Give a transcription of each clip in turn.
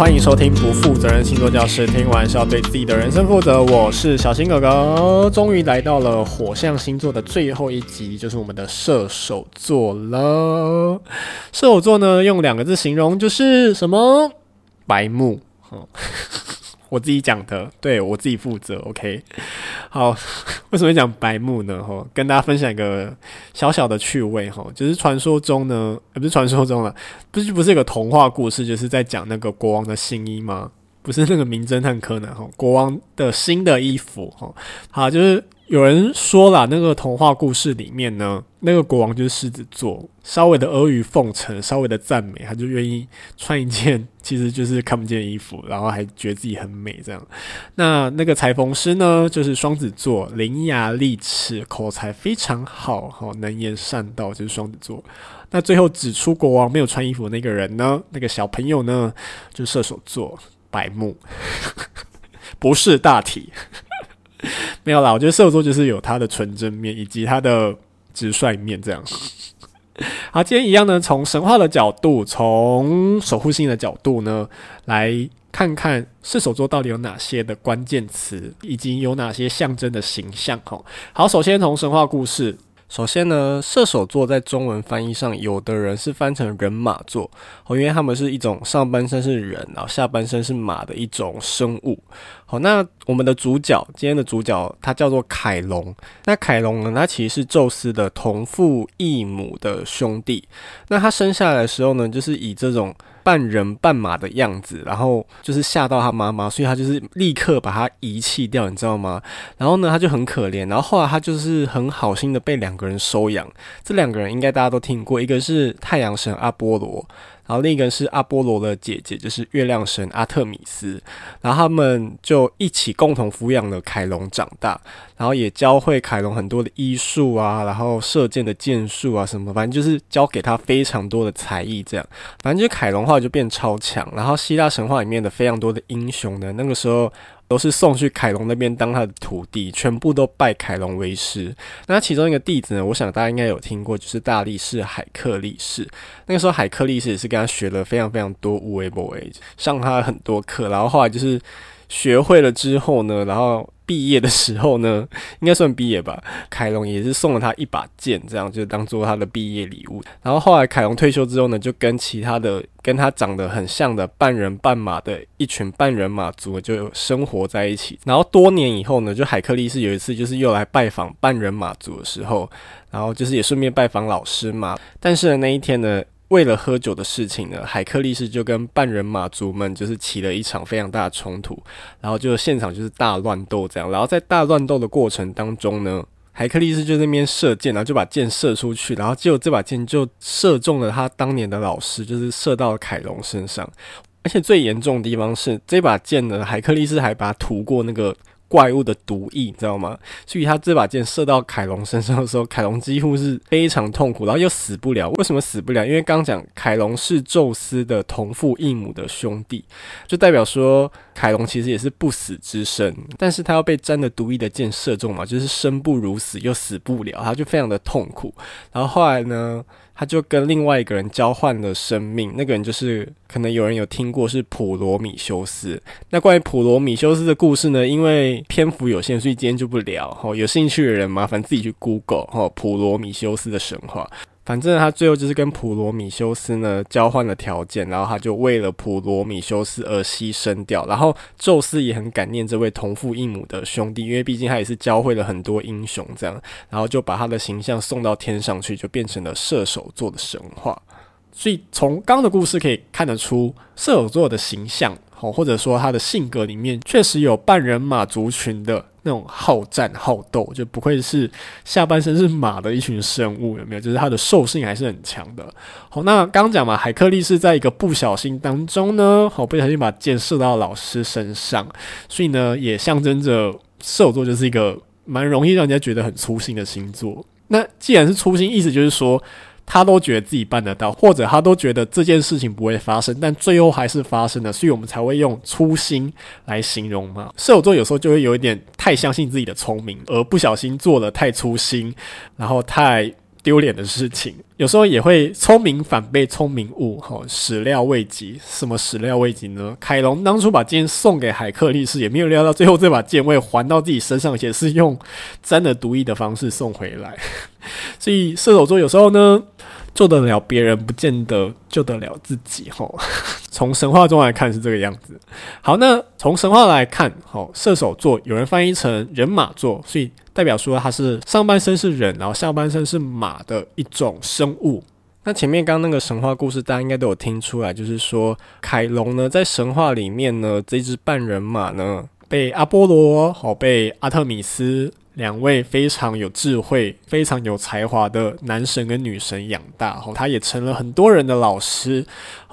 欢迎收听不负责任星座教室，听完是要对自己的人生负责。我是小新哥哥，终于来到了火象星座的最后一集，就是我们的射手座了。射手座呢，用2个字形容就是什么？白目。我自己讲的，对，我自己负责 OK。 好，为什么讲白目呢？跟大家分享一个小小的趣味，就是传说中呢，不是传说中了，不是有个童话故事，就是在讲那个国王的新衣吗？不是那个名侦探柯南，国王的新的衣服。好，就是有人说啦，那个童话故事里面呢，那个国王就是狮子座，稍微的阿谀奉承，稍微的赞美，他就愿意穿一件其实就是看不见衣服，然后还觉得自己很美这样。那个裁缝师呢，就是双子座，伶牙俐齿，口才非常好，能言善道，就是双子座。那最后指出国王没有穿衣服的那个人呢，那个小朋友呢，就是射手座，白目，不是大体。没有啦，我觉得射手座就是有他的纯真面以及他的直率面这样。好，今天一样呢，从神话的角度，从守护星的角度呢，来看看射手座到底有哪些的关键词，以及有哪些象征的形象。好，首先从神话故事。首先呢，射手座在中文翻译上，有的人是翻成人马座，因为他们是一种上半身是人，然后下半身是马的一种生物。好，那我们的主角，今天的主角，他叫做凯龙。那凯龙呢，他其实是宙斯的同父异母的兄弟。那他生下来的时候呢，就是以这种半人半马的样子，然后就是吓到他妈妈，所以他就是立刻把他遗弃掉，你知道吗？然后呢，他就很可怜，然后后来他就是很好心的被2个人收养。这2个人应该大家都听过，一个是太阳神阿波罗，然后另一个是阿波罗的姐姐，就是月亮神阿特米斯。然后他们就一起共同抚养了凯龙长大，然后也教会凯龙很多的医术啊，然后射箭的箭术啊什么，反正就是教给他非常多的才艺这样。反正就是凯龙后来就变超强，然后希腊神话里面的非常多的英雄呢，那个时候都是送去凯龙那边当他的徒弟，全部都拜凯龙为师。那其中一个弟子呢，我想大家应该有听过，就是大力士海克力士。那个时候海克力士也是跟他学了非常非常多有的没的，上他很多课，然后后来就是学会了之后呢，然后毕业的时候呢，应该算毕业吧，凯龙也是送了他一把剑，这样就当做他的毕业礼物。然后后来凯龙退休之后呢，就跟其他的跟他长得很像的半人半马的一群半人马族就生活在一起。然后多年以后呢，就海克力士有一次就是又来拜访半人马族的时候，然后就是也顺便拜访老师嘛。但是那一天呢，为了喝酒的事情呢，海克力士就跟半人马族们就是起了一场非常大的冲突，然后就现场就是大乱斗这样。然后在大乱斗的过程当中呢，海克力士就在那边射箭，然后就把箭射出去，然后结果这把箭就射中了他当年的老师，就是射到了凯龙身上。而且最严重的地方是，这把箭呢，海克力士还把它涂过那个怪物的毒液，你知道吗？所以他这把箭射到凯龙身上的时候，凯龙几乎是非常痛苦，然后又死不了。为什么死不了？因为刚讲凯龙是宙斯的同父异母的兄弟，就代表说凯龙其实也是不死之身，但是他要被沾了毒液的箭射中嘛，就是生不如死又死不了，他就非常的痛苦。然后后来呢，他就跟另外一个人交换了生命，那个人就是可能有人有听过，是普罗米修斯。那关于普罗米修斯的故事呢，因为篇幅有限，所以今天就不聊。有兴趣的人麻烦自己去 Google 普罗米修斯的神话。反正他最后就是跟普罗米修斯呢交换了条件，然后他就为了普罗米修斯而牺牲掉。然后宙斯也很感念这位同父异母的兄弟，因为毕竟他也是教会了很多英雄这样，然后就把他的形象送到天上去，就变成了射手座的神话。所以从刚刚的故事可以看得出，射手座的形象或者说他的性格里面，确实有半人马族群的那种好战好斗，就不愧是下半身是马的一群生物，有没有？就是他的兽性还是很强的。好，那刚刚讲嘛，海克力士在一个不小心当中呢，不小心把箭射到老师身上，所以呢，也象征着射手座就是一个蛮容易让人家觉得很粗心的星座。那既然是粗心，意思就是说，他都觉得自己办得到，或者他都觉得这件事情不会发生，但最后还是发生了，所以我们才会用粗心来形容嘛。射手座有时候就会有一点太相信自己的聪明，而不小心做了太粗心，然后太丢脸的事情，有时候也会聪明反被聪明误，始料未及。什么始料未及呢？凯龙当初把剑送给海克力士，也没有料到最后这把剑会还到自己身上，也是用沾了毒液的方式送回来。所以射手座有时候呢，救得了别人不见得救得了自己，从神话中来看是这个样子。好，那从神话来看，射手座有人翻译成人马座，所以代表说它是上半身是人，然后下半身是马的一种生物。那前面刚那个神话故事大家应该都有听出来，就是说凯龙呢在神话里面呢，这只半人马呢被阿波罗被阿特米斯两位非常有智慧非常有才华的男神跟女神养大，他也成了很多人的老师。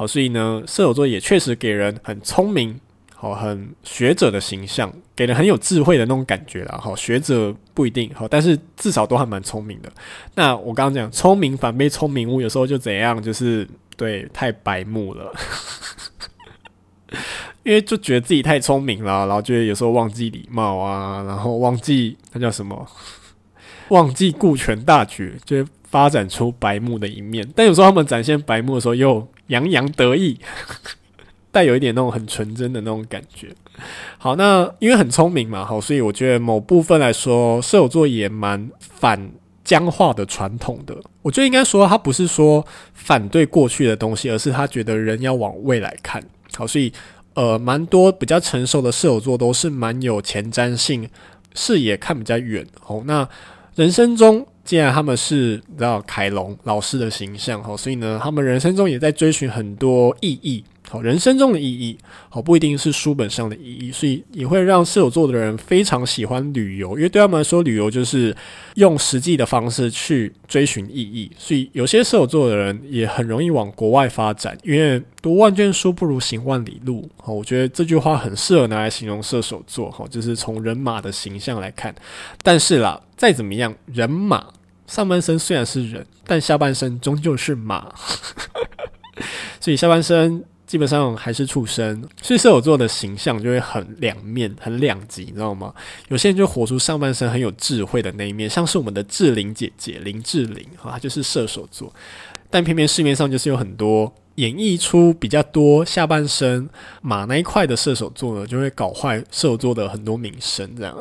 所以呢射手座也确实给人很聪明很学者的形象，给人很有智慧的那种感觉啦。学者不一定，但是至少都还蛮聪明的。那我刚刚讲聪明反被聪明误，有时候就怎样，就是对，太白目了。因为就觉得自己太聪明啦，然后觉得有时候忘记礼貌啊，然后忘记那叫什么，忘记顾全大局，就会发展出白目的一面。但有时候他们展现白目的时候又洋洋得意。带有一点那种很纯真的那种感觉。好，那因为很聪明嘛，所以我觉得某部分来说，射手座也蛮反僵化的传统的。我觉得应该说他不是说反对过去的东西，而是他觉得人要往未来看。好，所以蛮多比较成熟的射手座都是蛮有前瞻性，视野看比较远。那人生中既然他们是你知道凯龙老师的形象，所以呢他们人生中也在追寻很多意义。人生中的意义不一定是书本上的意义，所以也会让射手座的人非常喜欢旅游，因为对他们来说旅游就是用实际的方式去追寻意义。所以有些射手座的人也很容易往国外发展，因为读万卷书不如行万里路。我觉得这句话很适合拿来形容射手座，就是从人马的形象来看。但是啦，再怎么样，人马上半身虽然是人，但下半身终究是马。所以下半身基本上还是畜生，所以射手座的形象就会很两面很两极，你知道吗？有些人就活出上半身很有智慧的那一面，像是我们的志玲姐姐林志玲，她就是射手座。但偏偏市面上就是有很多演绎出比较多下半身马那一块的射手座呢，就会搞坏射手座的很多名声这样。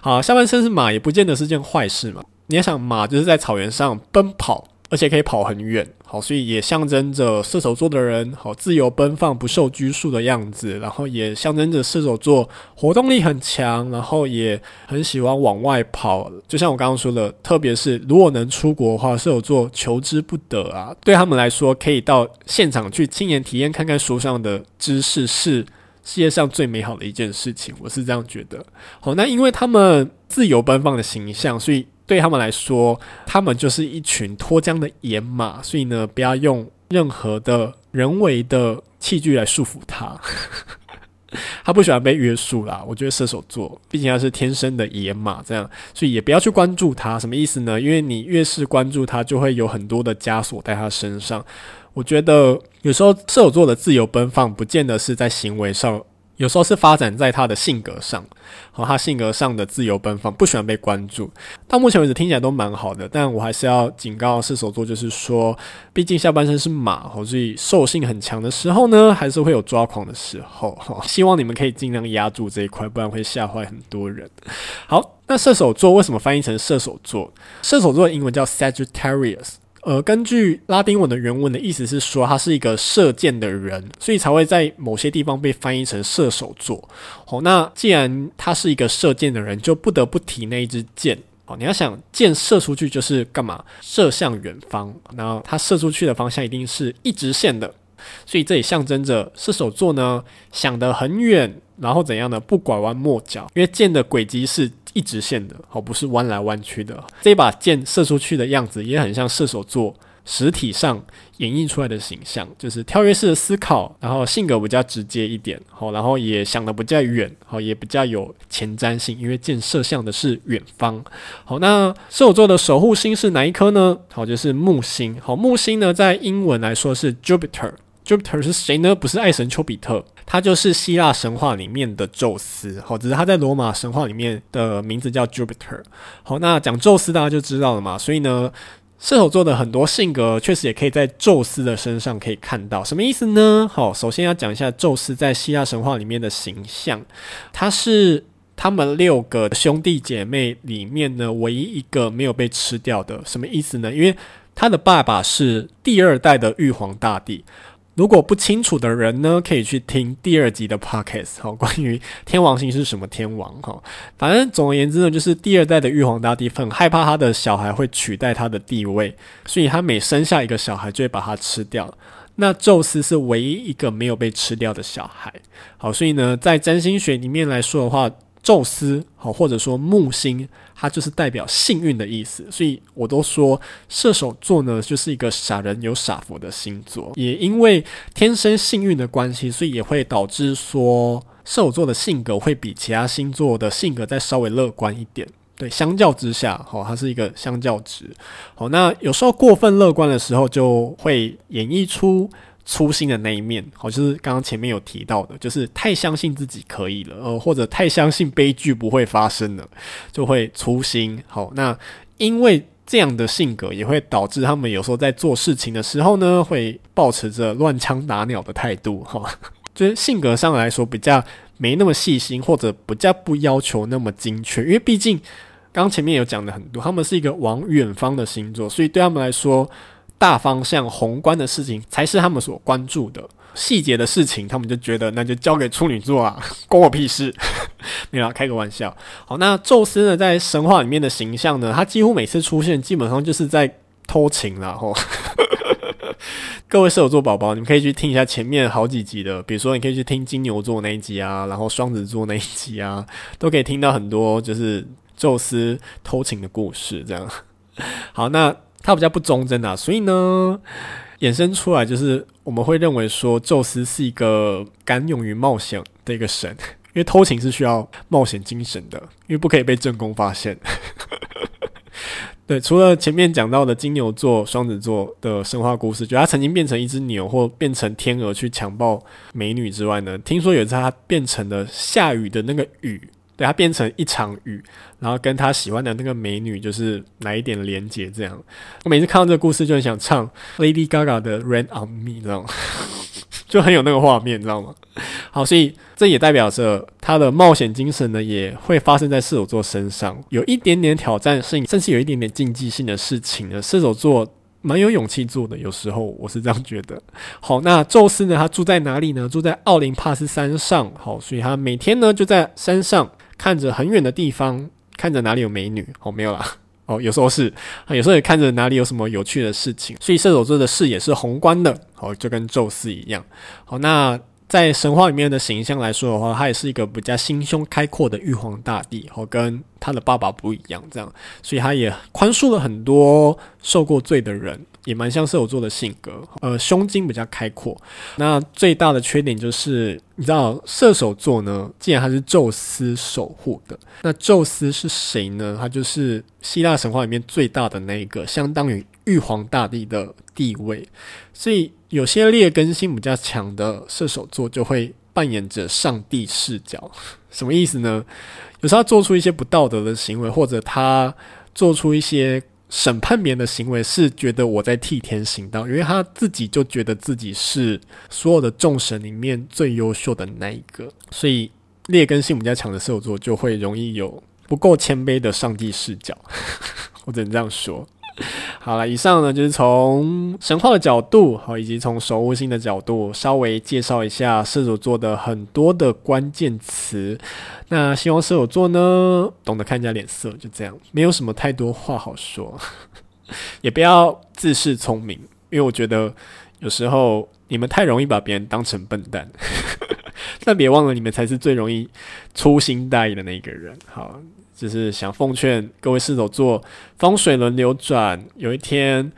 好，下半身是马也不见得是件坏事嘛，你要想马就是在草原上奔跑，而且可以跑很远，所以也象征着射手座的人自由奔放不受拘束的样子，然后也象征着射手座活动力很强，然后也很喜欢往外跑。就像我刚刚说的，特别是如果能出国的话，射手座求之不得啊，对他们来说可以到现场去亲眼体验看看书上的知识是世界上最美好的一件事情，我是这样觉得。那因为他们自由奔放的形象，所以对他们来说，他们就是一群脱缰的野马，所以呢，不要用任何的人为的器具来束缚他。他不喜欢被约束啦，我觉得射手座，毕竟他是天生的野马，这样，所以也不要去关注他。什么意思呢？因为你越是关注他，就会有很多的枷锁在他身上。我觉得有时候射手座的自由奔放，不见得是在行为上。有时候是发展在他的性格上，他性格上的自由奔放，不喜欢被关注。到目前为止听起来都蛮好的，但我还是要警告射手座，就是说毕竟下半身是马，所以兽性很强的时候呢，还是会有抓狂的时候，希望你们可以尽量压住这一块，不然会吓坏很多人。好，那射手座为什么翻译成射手座？射手座的英文叫 Sagittarius，根据拉丁文的原文的意思是说，他是一个射箭的人，所以才会在某些地方被翻译成射手座。那既然他是一个射箭的人，就不得不提那一支箭。你要想箭射出去就是干嘛？射向远方，然后他射出去的方向一定是一直线的，所以这也象征着射手座呢想得很远，然后怎样呢？不拐弯抹角，因为箭的轨迹是一直线的，不是弯来弯去的。这把箭射出去的样子也很像射手座实体上演绎出来的形象，就是跳跃式的思考，然后性格比较直接一点，然后也想得比较远，也比较有前瞻性，因为箭射向的是远方。那射手座的守护星是哪一颗呢？就是木星。木星呢在英文来说是 Jupiter， Jupiter 是谁呢？不是爱神丘比特，他就是希腊神话里面的宙斯，只是他在罗马神话里面的名字叫 Jupiter。 那讲宙斯大家就知道了嘛，所以呢射手座的很多性格确实也可以在宙斯的身上可以看到。什么意思呢？首先要讲一下宙斯在希腊神话里面的形象，他是他们6个兄弟姐妹里面呢唯一一个没有被吃掉的。什么意思呢？因为他的爸爸是第2代的玉皇大帝，如果不清楚的人呢可以去听第2集的 podcast， 关于天王星是什么天王。反正总而言之呢，就是第2代的玉皇大帝很害怕他的小孩会取代他的地位，所以他每生下一个小孩就会把他吃掉。那宙斯是唯一一个没有被吃掉的小孩。好，所以呢在占星学里面来说的话，宙斯或者说木星它就是代表幸运的意思，所以我都说射手座呢就是一个傻人有傻福的星座。也因为天生幸运的关系，所以也会导致说射手座的性格会比其他星座的性格再稍微乐观一点，对，相较之下它是一个相较值。那有时候过分乐观的时候就会演绎出粗心的那一面，就是刚刚前面有提到的，就是太相信自己可以了，或者太相信悲剧不会发生了，就会粗心。那因为这样的性格也会导致他们有时候在做事情的时候呢，会抱持着乱枪打鸟的态度，就是性格上来说比较没那么细心，或者比较不要求那么精确。因为毕竟刚前面有讲的很多，他们是一个往远方的星座，所以对他们来说大方向宏观的事情才是他们所关注的，细节的事情他们就觉得那就交给处女座啊，关我屁事没啦，开个玩笑。好，那宙斯呢在神话里面的形象呢，他几乎每次出现基本上就是在偷情啦各位射手座宝宝，你们可以去听一下前面好几集的，比如说你可以去听金牛座那一集啊，然后双子座那一集啊，都可以听到很多就是宙斯偷情的故事这样。好，那他比较不忠贞啊，所以呢衍生出来就是我们会认为说宙斯是一个敢勇于冒险的一个神，因为偷情是需要冒险精神的，因为不可以被正宫发现对，除了前面讲到的金牛座双子座的神话故事，就他曾经变成一只牛或变成天鹅去强暴美女之外呢，听说有一次他变成了下雨的那个雨，对，他变成一场雨，然后跟他喜欢的那个美女就是来一点连结这样。我每次看到这个故事就很想唱 Lady Gaga 的 Rain on Me 这样就很有那个画面，知道吗？好，所以这也代表着他的冒险精神呢也会发生在射手座身上。有一点点挑战性甚至有一点点竞技性的事情呢，射手座蛮有勇气做的，有时候我是这样觉得。好，那宙斯呢他住在哪里呢？住在奥林帕斯山上。好，所以他每天呢就在山上看着很远的地方，看着哪里有美女，没有啦，有时候是，有时候也看着哪里有什么有趣的事情，所以射手座的视野是宏观的，就跟宙斯一样。好，那在神话里面的形象来说的话，他也是一个比较心胸开阔的玉皇大帝，跟他的爸爸不一样这样，所以他也宽恕了很多受过罪的人，也蛮像射手座的性格，胸襟比较开阔。那最大的缺点就是，你知道射手座呢，既然他是宙斯守护的，那宙斯是谁呢？他就是希腊神话里面最大的那一个，相当于玉皇大帝的地位。所以有些劣根性比较强的射手座就会扮演着上帝视角。什么意思呢？有时候他做出一些不道德的行为，或者他做出一些审判别人的行为，是觉得我在替天行道，因为他自己就觉得自己是所有的众神里面最优秀的那一个，所以劣根性比较强的射手座就会容易有不够谦卑的上帝视角我只能这样说。好了，以上呢就是从神话的角度，以及从守护星的角度稍微介绍一下射手座的很多的关键词。那希望射手座呢懂得看人家脸色，就这样，没有什么太多话好说也不要自恃聪明，因为我觉得有时候你们太容易把别人当成笨蛋但别忘了你们才是最容易粗心大意的那一个人。好，就是想奉劝各位射手座，风水轮流转，有一天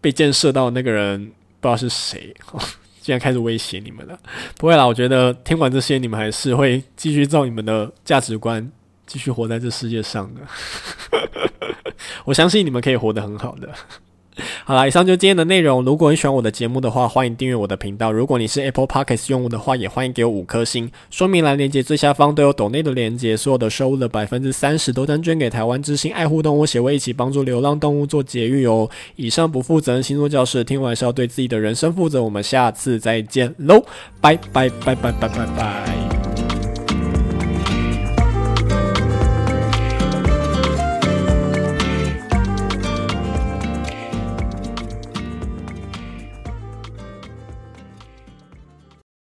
被箭射到的那个人不知道是谁，竟然开始威胁你们了。不会啦，我觉得听完这些你们还是会继续照你们的价值观继续活在这世界上的我相信你们可以活得很好的。好啦，以上就是今天的内容。如果你喜欢我的节目的话，欢迎订阅我的频道。如果你是 Apple Podcast 用户的话，也欢迎给我5颗星。说明栏连结最下方都有抖内的连结，所有的收入的 30% 都将捐给台湾之心爱护动物协会，一起帮助流浪动物做绝育哦。以上不负责任星座教室，听完是要对自己的人生负责。我们下次再见喽，拜拜拜拜拜拜拜。